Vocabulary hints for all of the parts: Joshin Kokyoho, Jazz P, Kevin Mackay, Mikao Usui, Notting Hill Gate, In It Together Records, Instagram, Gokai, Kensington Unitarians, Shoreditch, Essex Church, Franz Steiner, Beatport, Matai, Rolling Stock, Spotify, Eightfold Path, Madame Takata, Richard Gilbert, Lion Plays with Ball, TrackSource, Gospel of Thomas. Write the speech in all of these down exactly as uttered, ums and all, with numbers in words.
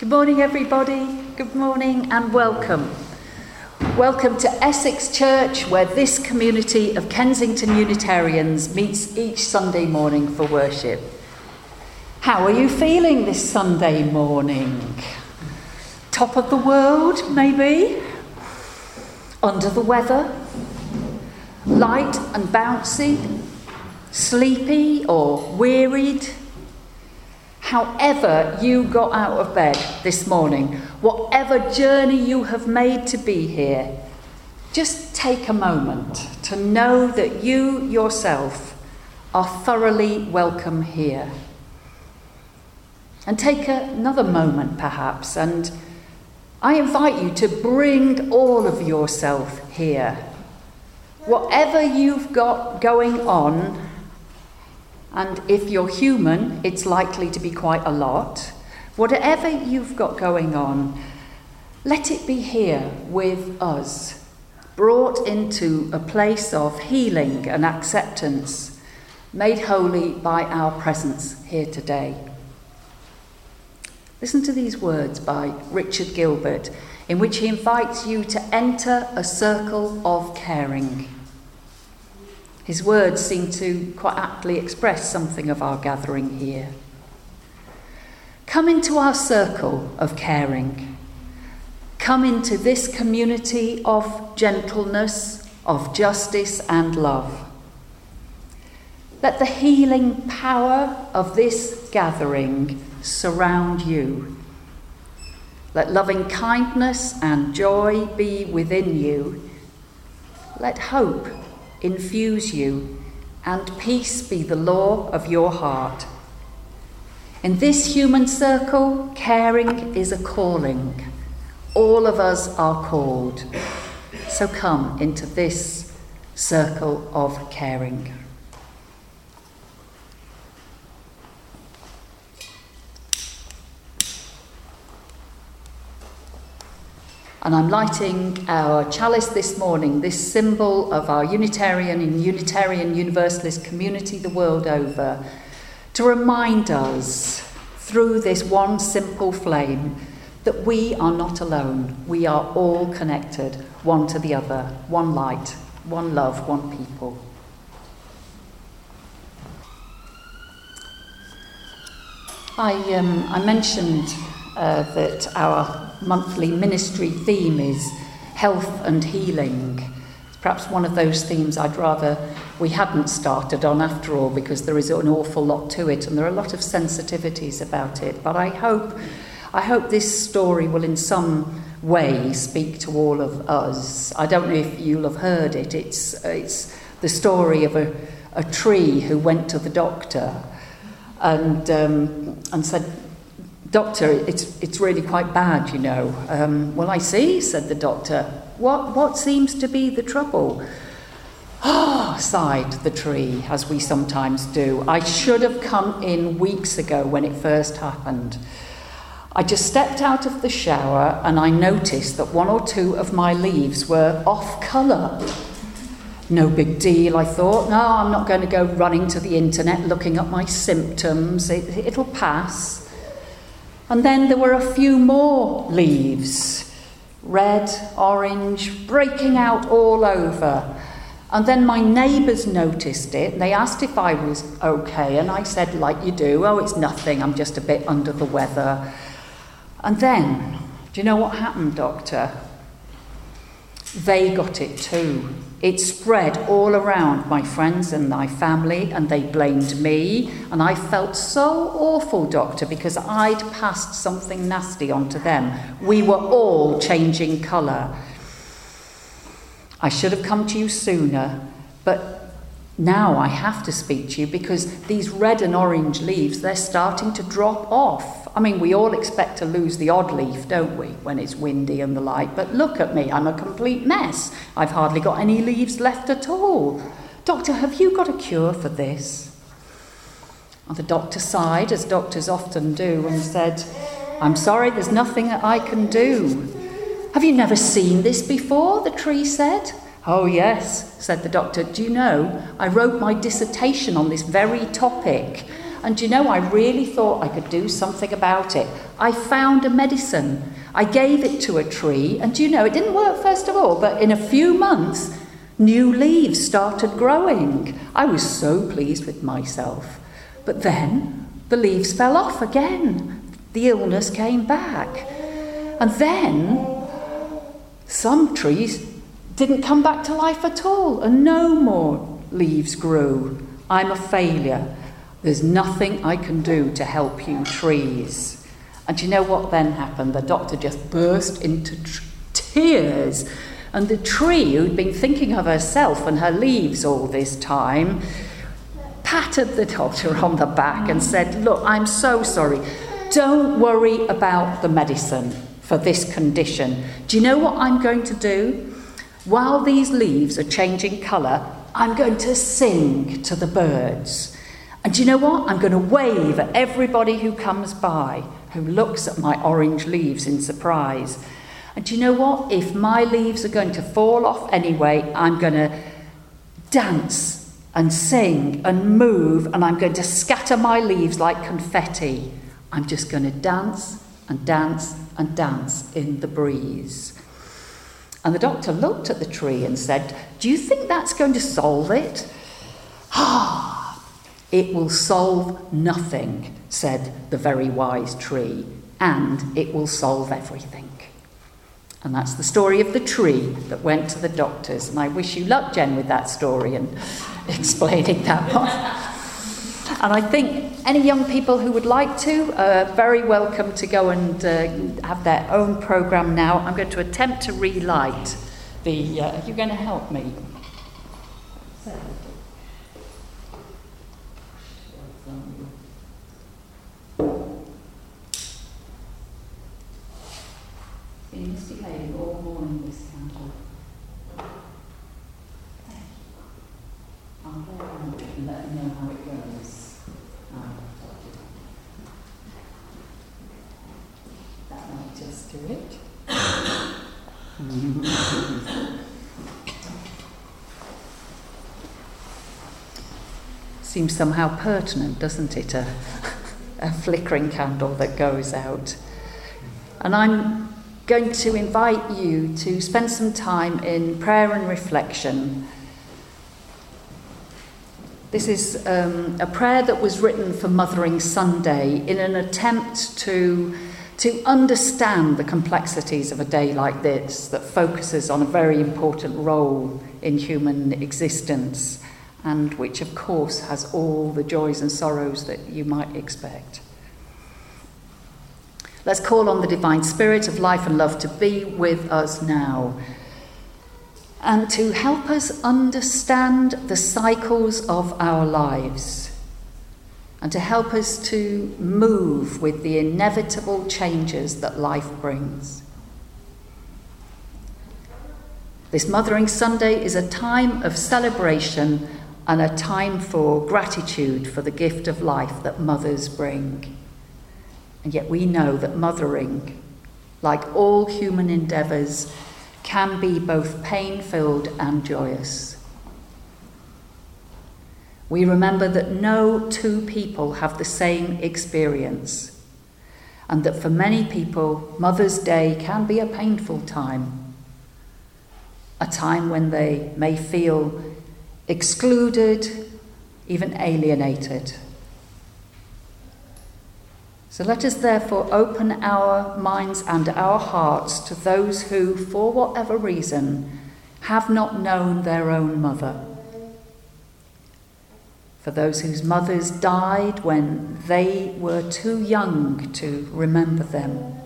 Good morning, everybody. Good morning and welcome. Welcome to Essex Church, where this community of Kensington Unitarians meets each Sunday morning for worship. How are you feeling this Sunday morning? Top of the world, maybe? Under the weather? Light and bouncy? Sleepy or wearied? However you got out of bed this morning, whatever journey you have made to be here, just take a moment to know that you yourself are thoroughly welcome here. And take another moment, perhaps, and I invite you to bring all of yourself here. Whatever you've got going on, and if you're human, it's likely to be quite a lot. Whatever you've got going on, let it be here with us, brought into a place of healing and acceptance, made holy by our presence here today. Listen to these words by Richard Gilbert, in which he invites you to enter a circle of caring. His words seem to quite aptly express something of our gathering here. Come into our circle of caring. Come into this community of gentleness, of justice and love. Let the healing power of this gathering surround you. Let loving kindness and joy be within you. Let hope infuse you, and peace be the law of your heart. In this human circle, caring is a calling. All of us are called. So come into this circle of caring. And I'm lighting our chalice this morning, this symbol of our Unitarian and Unitarian Universalist community the world over, to remind us through this one simple flame that we are not alone. We are all connected, one to the other, one light, one love, one people. I, um, I mentioned uh, that our monthly ministry theme is health and healing. It's perhaps one of those themes I'd rather we hadn't started on after all, because there is an awful lot to it and there are a lot of sensitivities about it. But I hope, I hope this story will in some way speak to all of us. I don't know if you'll have heard it. It's, it's the story of a, a tree who went to the doctor and um, and said, "Doctor, it's it's really quite bad, you know." Um, well, I see, said the doctor. What what seems to be the trouble? Ah, sighed the tree, as we sometimes do. I should have come in weeks ago when it first happened. I just stepped out of the shower and I noticed that one or two of my leaves were off colour. No big deal, I thought. No, I'm not going to go running to the internet looking up my symptoms. It, it'll pass. And then there were a few more leaves, red, orange, breaking out all over. And then my neighbours noticed it, and they asked if I was okay, and I said, like you do, "Oh, it's nothing, I'm just a bit under the weather." And then, do you know what happened, Doctor? They got it too. It spread all around my friends and my family, and they blamed me. And I felt so awful, Doctor, because I'd passed something nasty on to them. We were all changing colour. I should have come to you sooner, but now I have to speak to you because these red and orange leaves, they're starting to drop off. I mean, we all expect to lose the odd leaf, don't we, when it's windy and the like. But look at me, I'm a complete mess. I've hardly got any leaves left at all. Doctor, have you got a cure for this? And the doctor sighed, as doctors often do, and said, "I'm sorry, there's nothing that I can do." "Have you never seen this before?" the tree said. "Oh, yes," said the doctor. "Do you know, I wrote my dissertation on this very topic. And you know, I really thought I could do something about it. I found a medicine. I gave it to a tree, and you know, it didn't work first of all, but in a few months, new leaves started growing. I was so pleased with myself. But then the leaves fell off again. The illness came back. And then some trees didn't come back to life at all, and no more leaves grew. I'm a failure. There's nothing I can do to help you, trees. And you know what then happened? The doctor just burst into t- tears. And the tree, who'd been thinking of herself and her leaves all this time, patted the doctor on the back and said, "Look, I'm so sorry. Don't worry about the medicine for this condition. Do you know what I'm going to do? While these leaves are changing colour, I'm going to sing to the birds. And do you know what? I'm going to wave at everybody who comes by, who looks at my orange leaves in surprise. And do you know what? If my leaves are going to fall off anyway, I'm going to dance and sing and move, and I'm going to scatter my leaves like confetti. I'm just going to dance and dance and dance in the breeze." And the doctor looked at the tree and said, "Do you think that's going to solve it?" "Ah, it will solve nothing," said the very wise tree, "and it will solve everything." And that's the story of the tree that went to the doctors. And I wish you luck, Jen, with that story and explaining that one. And I think any young people who would like to are uh, very welcome to go and uh, have their own programme now. I'm going to attempt to relight the... Uh, are you going to help me? So. Been instigating all morning this candle. Thank you. I'll play around with it and let them know how it goes. Um, that might just do it. Seems somehow pertinent, doesn't it? A, a flickering candle that goes out. And I'm going to invite you to spend some time in prayer and reflection. This is um, a prayer that was written for Mothering Sunday in an attempt to, to understand the complexities of a day like this that focuses on a very important role in human existence and which, of course, has all the joys and sorrows that you might expect. Let's call on the divine spirit of life and love to be with us now and to help us understand the cycles of our lives and to help us to move with the inevitable changes that life brings. This Mothering Sunday is a time of celebration and a time for gratitude for the gift of life that mothers bring. And yet we know that mothering, like all human endeavours, can be both pain-filled and joyous. We remember that no two people have the same experience, and that for many people, Mother's Day can be a painful time, a time when they may feel excluded, even alienated. So let us therefore open our minds and our hearts to those who, for whatever reason, have not known their own mother. For those whose mothers died when they were too young to remember them.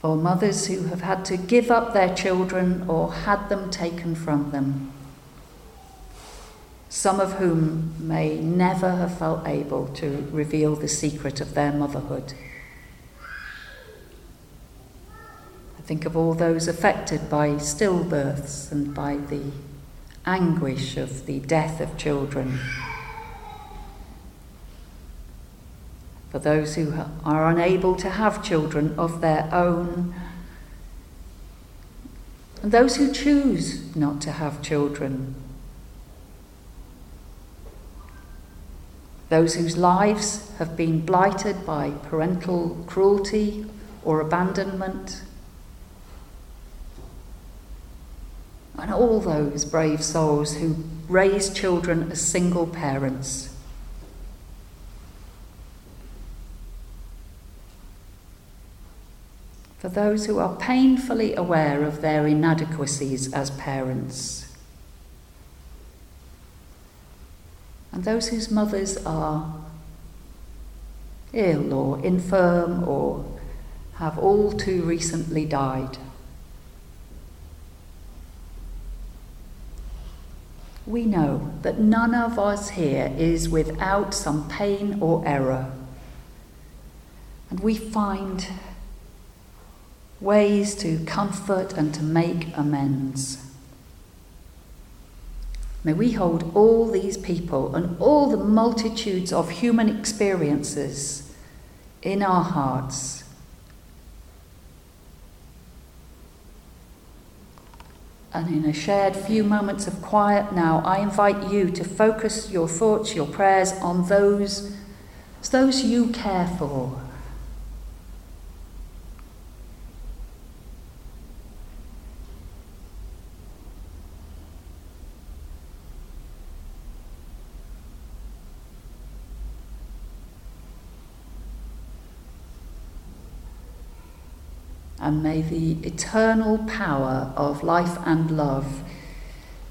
For mothers who have had to give up their children or had them taken from them. Some of whom may never have felt able to reveal the secret of their motherhood. I think of all those affected by stillbirths and by the anguish of the death of children. For those who are unable to have children of their own, and those who choose not to have children. those whose lives have been blighted by parental cruelty or abandonment. And all those brave souls who raise children as single parents. For those who are painfully aware of their inadequacies as parents. And those whose mothers are ill or infirm or have all too recently died. We know that none of us here is without some pain or error. And we find ways to comfort and to make amends. May we hold all these people and all the multitudes of human experiences in our hearts. And in a shared few moments of quiet now, I invite you to focus your thoughts, your prayers on those, those you care for. And may the eternal power of life and love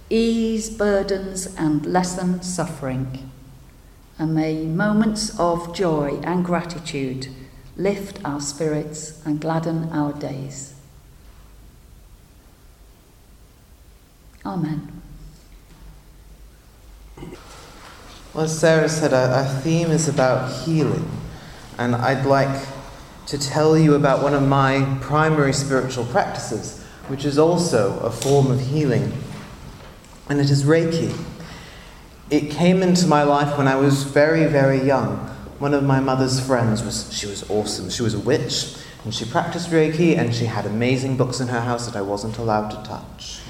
ease burdens and lessen suffering. And may moments of joy and gratitude lift our spirits and gladden our days. Amen. Well, as Sarah said, our, our theme is about healing. And I'd like to tell you about one of my primary spiritual practices, which is also a form of healing, and it is Reiki. It came into my life when I was very, very young. One of my mother's friends was, she was awesome, she was a witch, and she practiced Reiki, and she had amazing books in her house that I wasn't allowed to touch.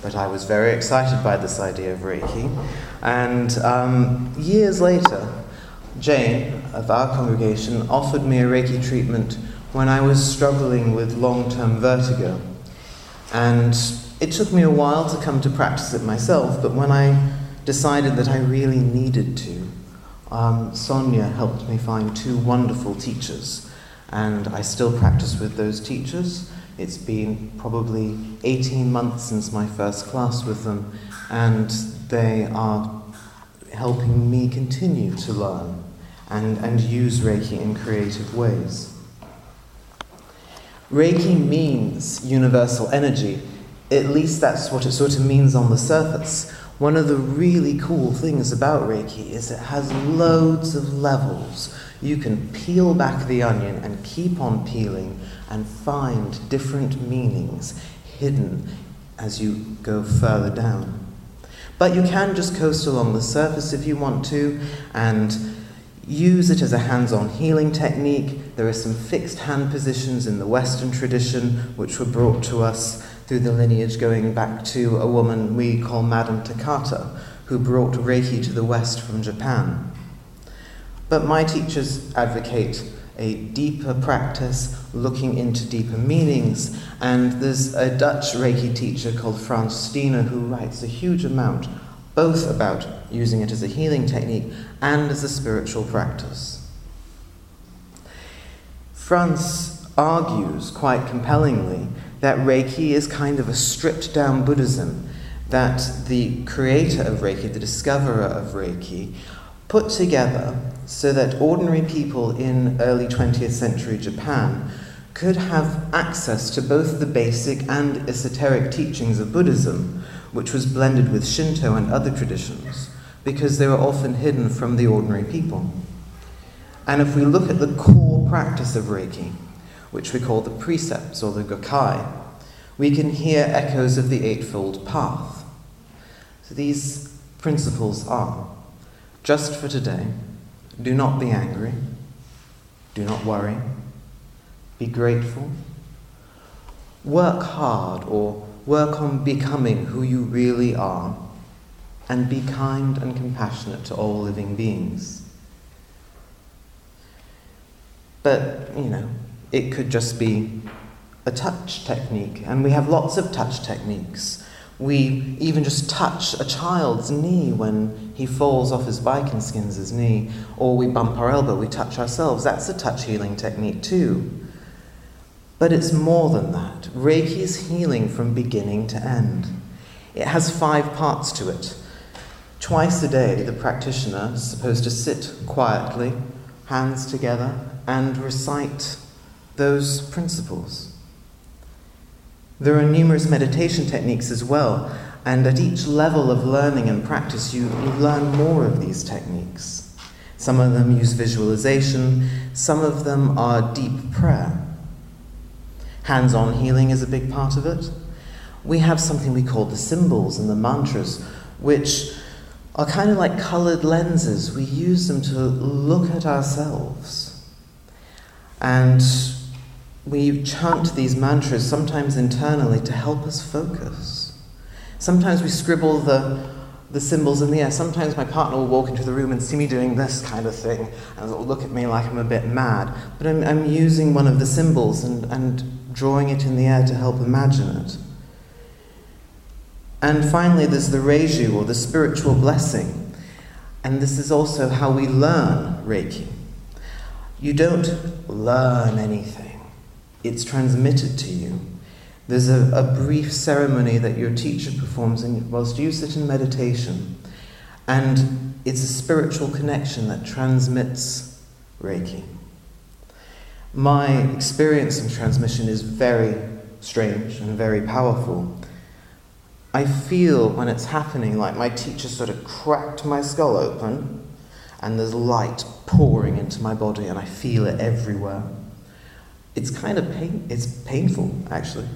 But I was very excited by this idea of Reiki, and um, years later, Jane, of our congregation, offered me a Reiki treatment when I was struggling with long-term vertigo. And it took me a while to come to practice it myself, but when I decided that I really needed to, um, Sonia helped me find two wonderful teachers, and I still practice with those teachers. It's been probably eighteen months since my first class with them, and they are helping me continue to learn and, and use Reiki in creative ways. Reiki means universal energy. At least that's what it sort of means on the surface. One of the really cool things about Reiki is it has loads of levels. You can peel back the onion and keep on peeling and find different meanings hidden as you go further down. But you can just coast along the surface if you want to and use it as a hands-on healing technique. There are some fixed hand positions in the Western tradition which were brought to us through the lineage going back to a woman we call Madame Takata, who brought Reiki to the West from Japan. But my teachers advocate a deeper practice, looking into deeper meanings. And there's a Dutch Reiki teacher called Franz Steiner who writes a huge amount, both about using it as a healing technique and as a spiritual practice. Franz argues quite compellingly that Reiki is kind of a stripped-down Buddhism, that the creator of Reiki, the discoverer of Reiki, put together so that ordinary people in early twentieth century Japan could have access to both the basic and esoteric teachings of Buddhism, which was blended with Shinto and other traditions, because they were often hidden from the ordinary people. And if we look at the core practice of Reiki, which we call the precepts or the Gokai, we can hear echoes of the Eightfold Path. So these principles are: just for today, do not be angry, do not worry, be grateful, work hard or work on becoming who you really are, and be kind and compassionate to all living beings. But, you know, it could just be a touch technique, and we have lots of touch techniques. We even just touch a child's knee when he falls off his bike and skins his knee, or we bump our elbow, we touch ourselves. That's a touch healing technique too. But it's more than that. Reiki is healing from beginning to end. It has five parts to it. Twice a day, the practitioner is supposed to sit quietly, hands together, and recite those principles. There are numerous meditation techniques as well, and at each level of learning and practice, you, you learn more of these techniques. Some of them use visualization, some of them are deep prayer. Hands-on healing is a big part of it. We have something we call the symbols and the mantras, which are kind of like colored lenses. We use them to look at ourselves. And we chant these mantras, sometimes internally, to help us focus. Sometimes we scribble the, the symbols in the air. Sometimes my partner will walk into the room and see me doing this kind of thing, and they'll look at me like I'm a bit mad. But I'm, I'm using one of the symbols and, and drawing it in the air to help imagine it. And finally, there's the reiju, or the spiritual blessing. And this is also how we learn Reiki. You don't learn anything. It's transmitted to you. There's a, a brief ceremony that your teacher performs in, whilst you sit in meditation. And it's a spiritual connection that transmits Reiki. My experience in transmission is very strange and very powerful. I feel when it's happening like my teacher sort of cracked my skull open and there's light pouring into my body and I feel it everywhere. It's kind of pain, it's painful, actually.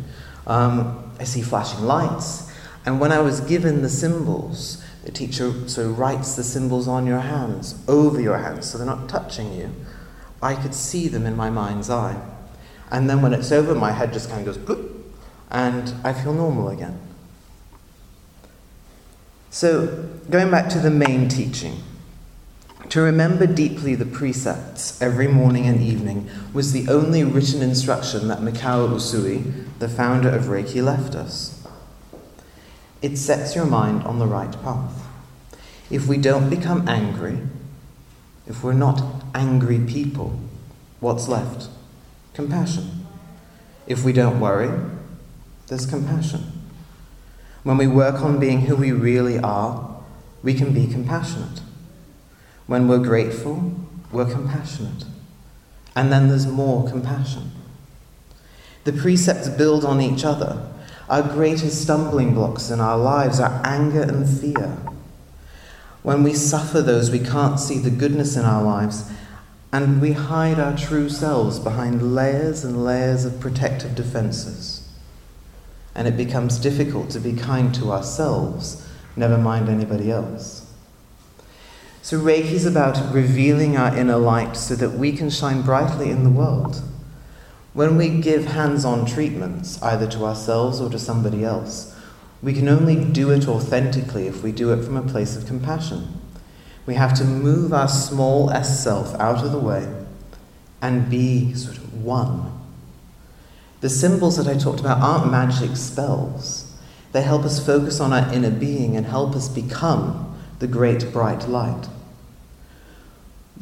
Um, I see flashing lights. And when I was given the symbols, the teacher sort of writes the symbols on your hands, over your hands, so they're not touching you. I could see them in my mind's eye. And then when it's over, my head just kind of goes, boop, and I feel normal again. So, going back to the main teaching. To remember deeply the precepts every morning and evening was the only written instruction that Mikao Usui, the founder of Reiki, left us. It sets your mind on the right path. If we don't become angry, if we're not angry people, what's left? Compassion. If we don't worry, there's compassion. When we work on being who we really are, we can be compassionate. When we're grateful, we're compassionate. And then there's more compassion. The precepts build on each other. Our greatest stumbling blocks in our lives are anger and fear. When we suffer those, we can't see the goodness in our lives, and we hide our true selves behind layers and layers of protective defenses. And it becomes difficult to be kind to ourselves, never mind anybody else. So Reiki is about revealing our inner light so that we can shine brightly in the world. When we give hands-on treatments, either to ourselves or to somebody else, we can only do it authentically if we do it from a place of compassion. We have to move our small S-self out of the way and be sort of one. The symbols that I talked about aren't magic spells. They help us focus on our inner being and help us become the great bright light.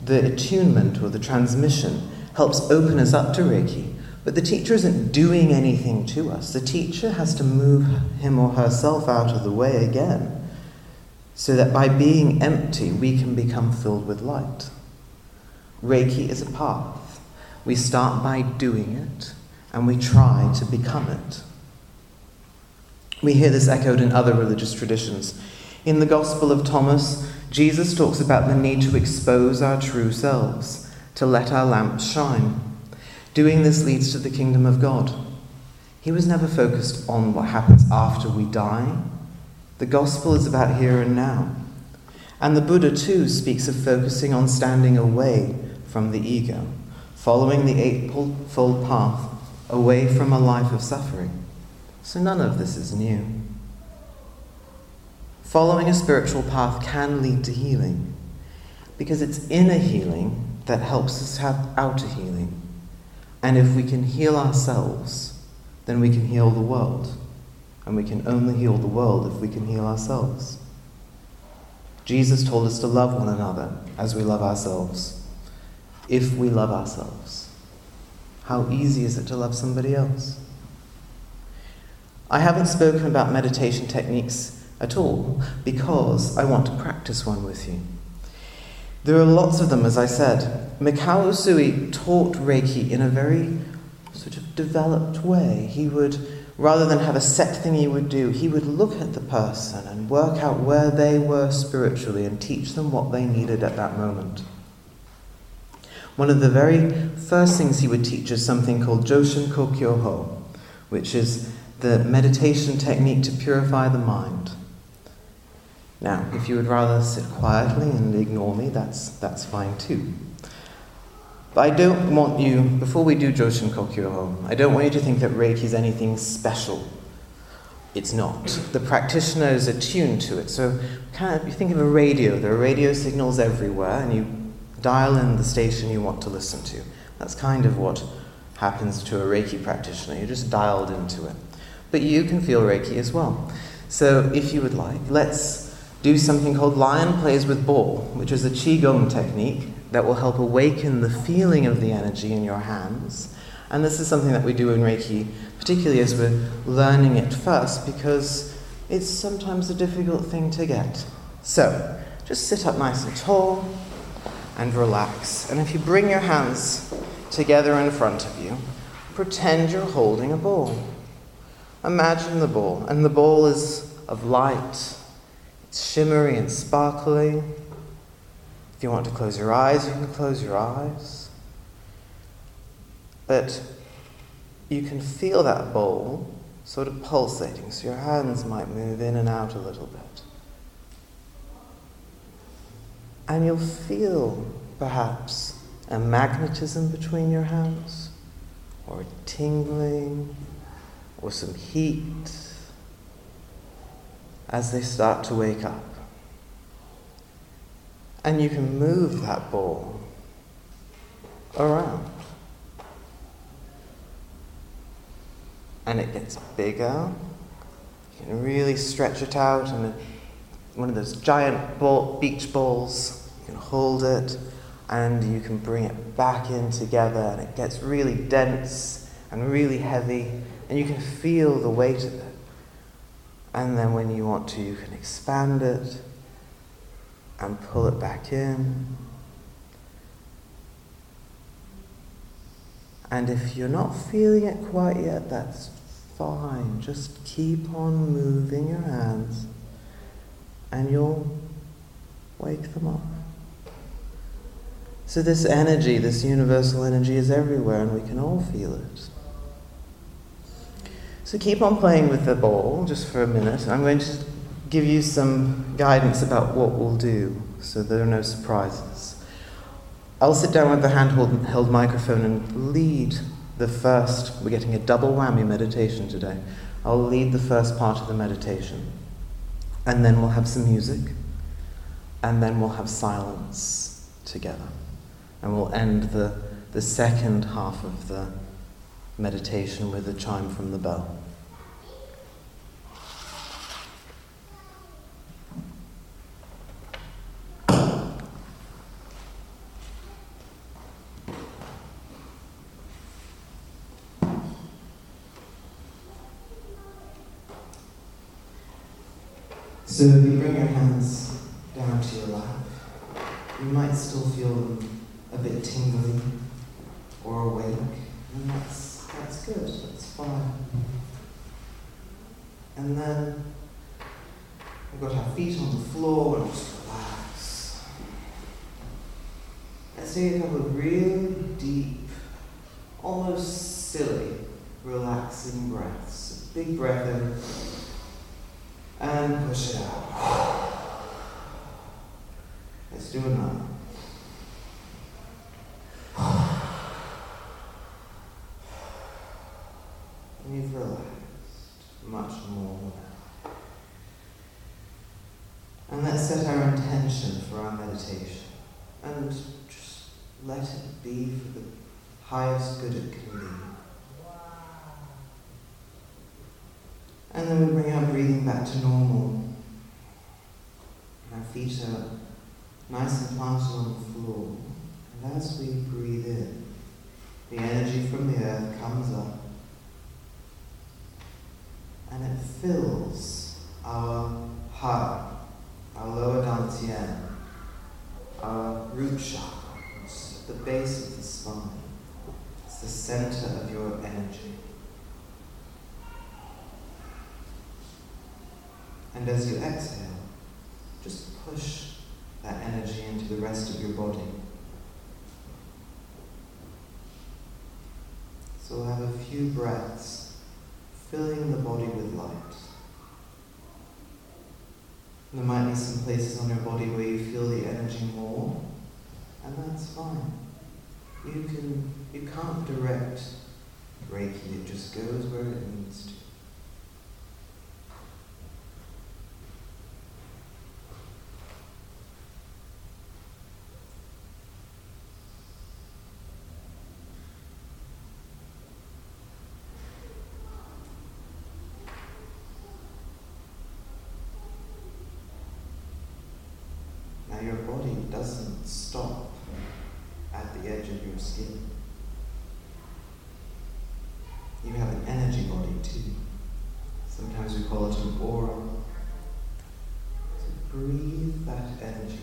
The attunement or the transmission helps open us up to Reiki, but the teacher isn't doing anything to us. The teacher has to move him or herself out of the way again, so that by being empty, we can become filled with light. Reiki is a path. We start by doing it, and we try to become it. We hear this echoed in other religious traditions. In the Gospel of Thomas, Jesus talks about the need to expose our true selves, to let our lamps shine. Doing this leads to the kingdom of God. He was never focused on what happens after we die. The Gospel is about here and now. And the Buddha, too, speaks of focusing on standing away from the ego, following the Eightfold Path, away from a life of suffering. So none of this is new. Following a spiritual path can lead to healing, because it's inner healing that helps us have outer healing. And if we can heal ourselves, then we can heal the world. And we can only heal the world if we can heal ourselves. Jesus told us to love one another as we love ourselves. If we love ourselves, how easy is it to love somebody else? I haven't spoken about meditation techniques at all because I want to practice one with you. There are lots of them, as I said. Mikao Usui taught Reiki in a very sort of developed way. He would, rather than have a set thing he would do, he would look at the person and work out where they were spiritually and teach them what they needed at that moment. One of the very first things he would teach is something called Joshin Kokyoho, which is the meditation technique to purify the mind. Now, if you would rather sit quietly and ignore me, that's that's fine too. But I don't want you, before we do Joshin Kokyoho, I don't want you to think that Reiki is anything special. It's not. The practitioner is attuned to it. So kind of, you think of a radio. There are radio signals everywhere, and you dial in the station you want to listen to. That's kind of what happens to a Reiki practitioner. You're just dialed into it. But you can feel Reiki as well. So if you would like, let's do something called Lion Plays with Ball, which is a Qigong technique that will help awaken the feeling of the energy in your hands. And this is something that we do in Reiki, particularly as we're learning it first, because it's sometimes a difficult thing to get. So, just sit up nice and tall and relax. And if you bring your hands together in front of you, pretend you're holding a ball. Imagine the ball, and the ball is of light. It's shimmery and sparkly. If you want to close your eyes, you can close your eyes. But you can feel that ball sort of pulsating, so your hands might move in and out a little bit. And you'll feel, perhaps, a magnetism between your hands, or a tingling, or some heat, as they start to wake up. And you can move that ball around. And it gets bigger. You can really stretch it out, and one of those giant ball, beach balls, you can hold it, and you can bring it back in together, and it gets really dense and really heavy, and you can feel the weight of it. And then when you want to, you can expand it and pull it back in. And if you're not feeling it quite yet, that's fine. Just keep on moving your hands and you'll wake them up. So this energy, this universal energy, is everywhere and we can all feel it. So keep on playing with the ball just for a minute. I'm going to give you some guidance about what we'll do so there are no surprises. I'll sit down with the handheld microphone and lead the first, we're getting a double whammy meditation today. I'll lead the first part of the meditation. And then we'll have some music. And then we'll have silence together. And we'll end the, the second half of the meditation with a chime from the bell. So if you bring your hands down to your lap, you might still feel them a bit tingly or awake, and that's That's good, that's fine. And then we've got our feet on the floor and just relax. Let's take a couple of really deep, almost silly, relaxing breaths. A big breath in and push it out. Let's do another. You've relaxed much more. And let's set our intention for our meditation. And just let it be for the highest good it can be. And then we bring our breathing back to normal. Our feet are nice and planted on the floor. And as we breathe in, the energy from the earth comes up and it fills our heart, our lower dantian, our root chakra, it's the base of the spine. It's the center of your energy. And as you exhale, just push that energy into the rest of your body. So we'll have a few breaths, filling the body with light. There might be some places on your body where you feel the energy more, and that's fine. You can, you can't direct Reiki, it just goes where it needs to. Your body doesn't stop at the edge of your skin. You have an energy body too. Sometimes we call it an aura. So breathe that energy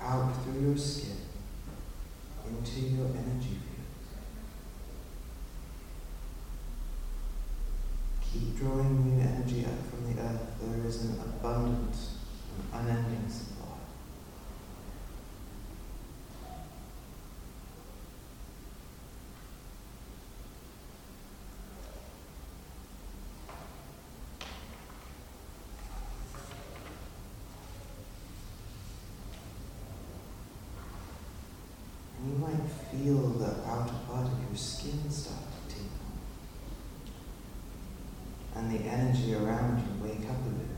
out through your skin into your energy field. Keep drawing new energy up from the earth. There is an abundant, an unending supply. Feel the outer part of your skin start to tingle, and the energy around you wake up a bit.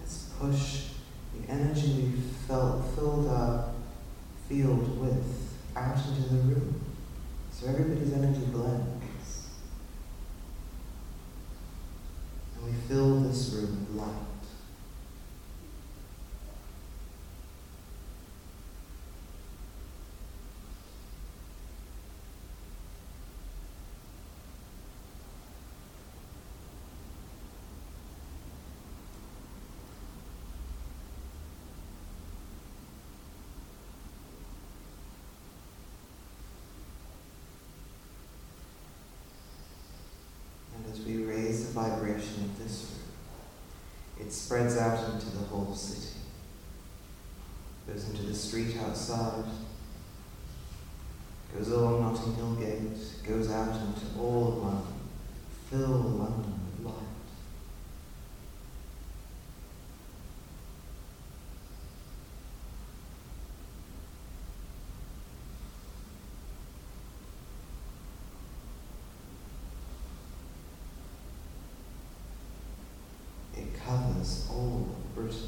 Let's push the energy we felt filled our field with out into the room, so everybody's energy blends. Fill this room with light. And as we raise the vibration of this room, it spreads out into the whole city. Goes into the street outside, goes along Notting Hill Gate, goes out into all of London. Fill London with light. Covers all of Britain.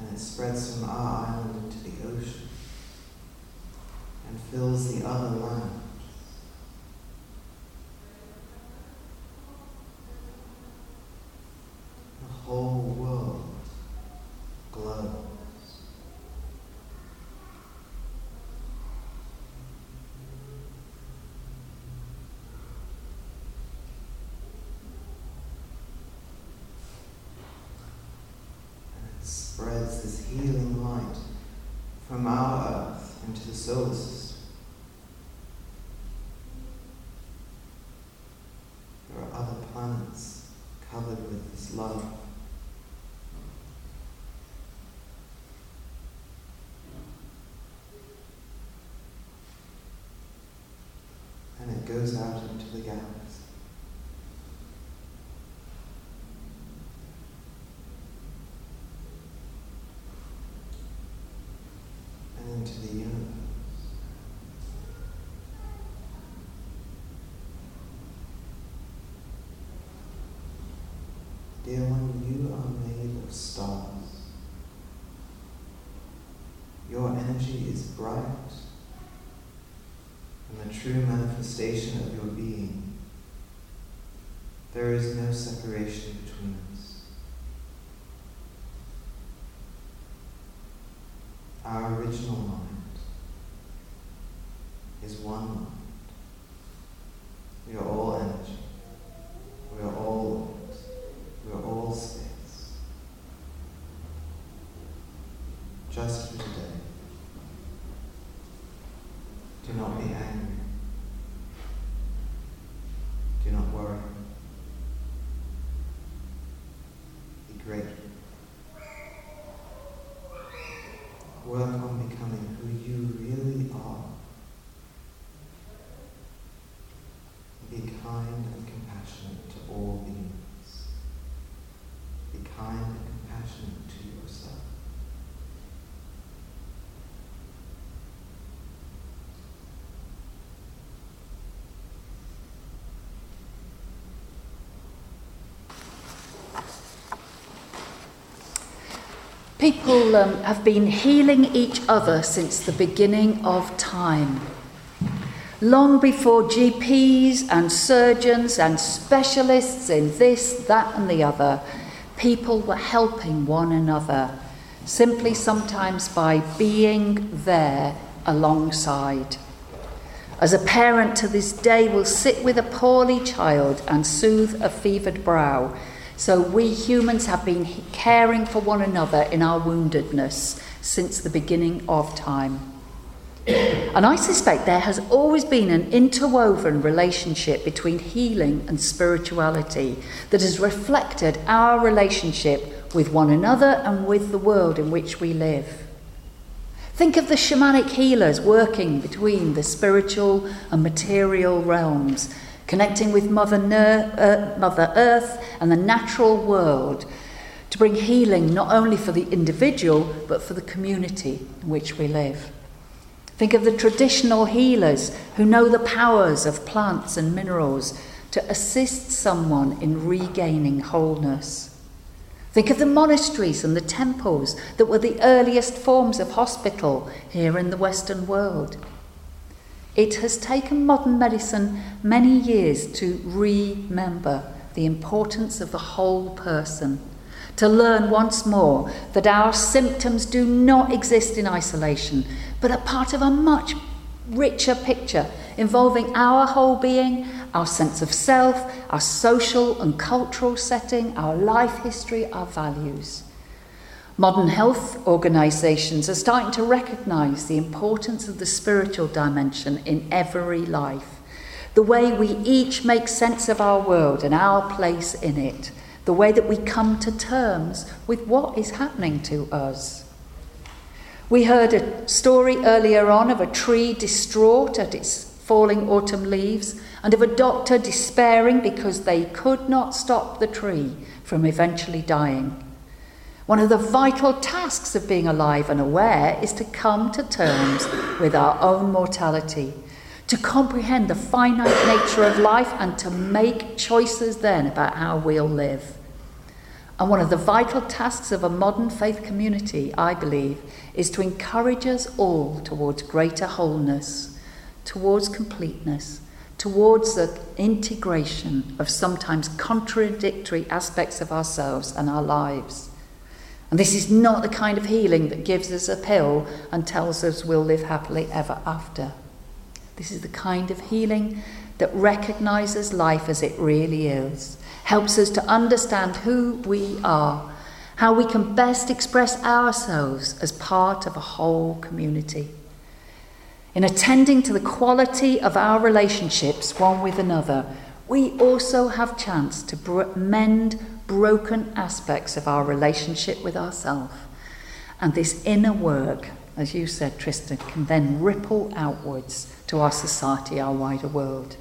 And it spreads from our island into the ocean and fills the other land. The whole world glows. And it spreads this healing light from our earth into the solar system. There are other planets covered with this love. Goes out into the galaxy. Dylan, you are made of stars. Your energy is bright, and the true manifestation of your being. There is no separation between us. Our original mind is one mind. We are all energy. We are all light. We are all space. Just for today, do not be angry. Do not worry. Be grateful. Work on becoming who you really are. Be kind and compassionate to all beings. Be kind and compassionate to yourself. People um, have been healing each other since the beginning of time. Long before G Ps and surgeons and specialists in this, that and the other, people were helping one another, simply sometimes by being there alongside. As a parent to this day will sit with a poorly child and soothe a fevered brow, so we humans have been caring for one another in our woundedness since the beginning of time. And I suspect there has always been an interwoven relationship between healing and spirituality that has reflected our relationship with one another and with the world in which we live. Think of the shamanic healers working between the spiritual and material realms, connecting with Mother Earth and the natural world to bring healing not only for the individual but for the community in which we live. Think of the traditional healers who know the powers of plants and minerals to assist someone in regaining wholeness. Think of the monasteries and the temples that were the earliest forms of hospital here in the Western world. It has taken modern medicine many years to remember the importance of the whole person, to learn once more that our symptoms do not exist in isolation, but are part of a much richer picture involving our whole being, our sense of self, our social and cultural setting, our life history, our values. Modern health organisations are starting to recognise the importance of the spiritual dimension in every life, the way we each make sense of our world and our place in it, the way that we come to terms with what is happening to us. We heard a story earlier on of a tree distraught at its falling autumn leaves and of a doctor despairing because they could not stop the tree from eventually dying. One of the vital tasks of being alive and aware is to come to terms with our own mortality, to comprehend the finite nature of life and to make choices then about how we'll live. And one of the vital tasks of a modern faith community, I believe, is to encourage us all towards greater wholeness, towards completeness, towards the integration of sometimes contradictory aspects of ourselves and our lives. And this is not the kind of healing that gives us a pill and tells us we'll live happily ever after. This is the kind of healing that recognises life as it really is, helps us to understand who we are, how we can best express ourselves as part of a whole community. In attending to the quality of our relationships one with another, we also have chance to br- mend broken aspects of our relationship with ourselves. And this inner work, as you said, Tristan, can then ripple outwards to our society, our wider world.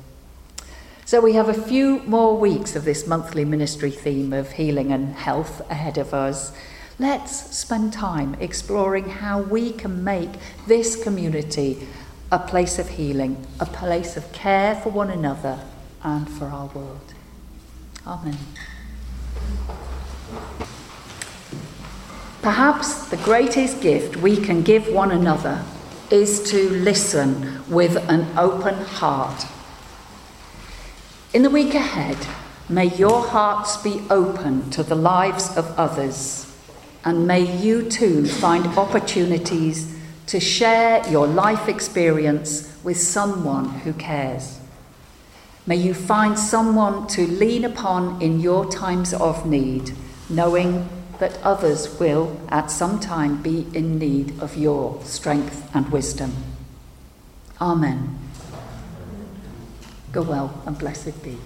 So we have a few more weeks of this monthly ministry theme of healing and health ahead of us. Let's spend time exploring how we can make this community a place of healing, a place of care for one another and for our world. Amen. Perhaps the greatest gift we can give one another is to listen with an open heart. In the week ahead, may your hearts be open to the lives of others, and may you too find opportunities to share your life experience with someone who cares. May you find someone to lean upon in your times of need, knowing that others will at some time be in need of your strength and wisdom. Amen. Go well and blessed be.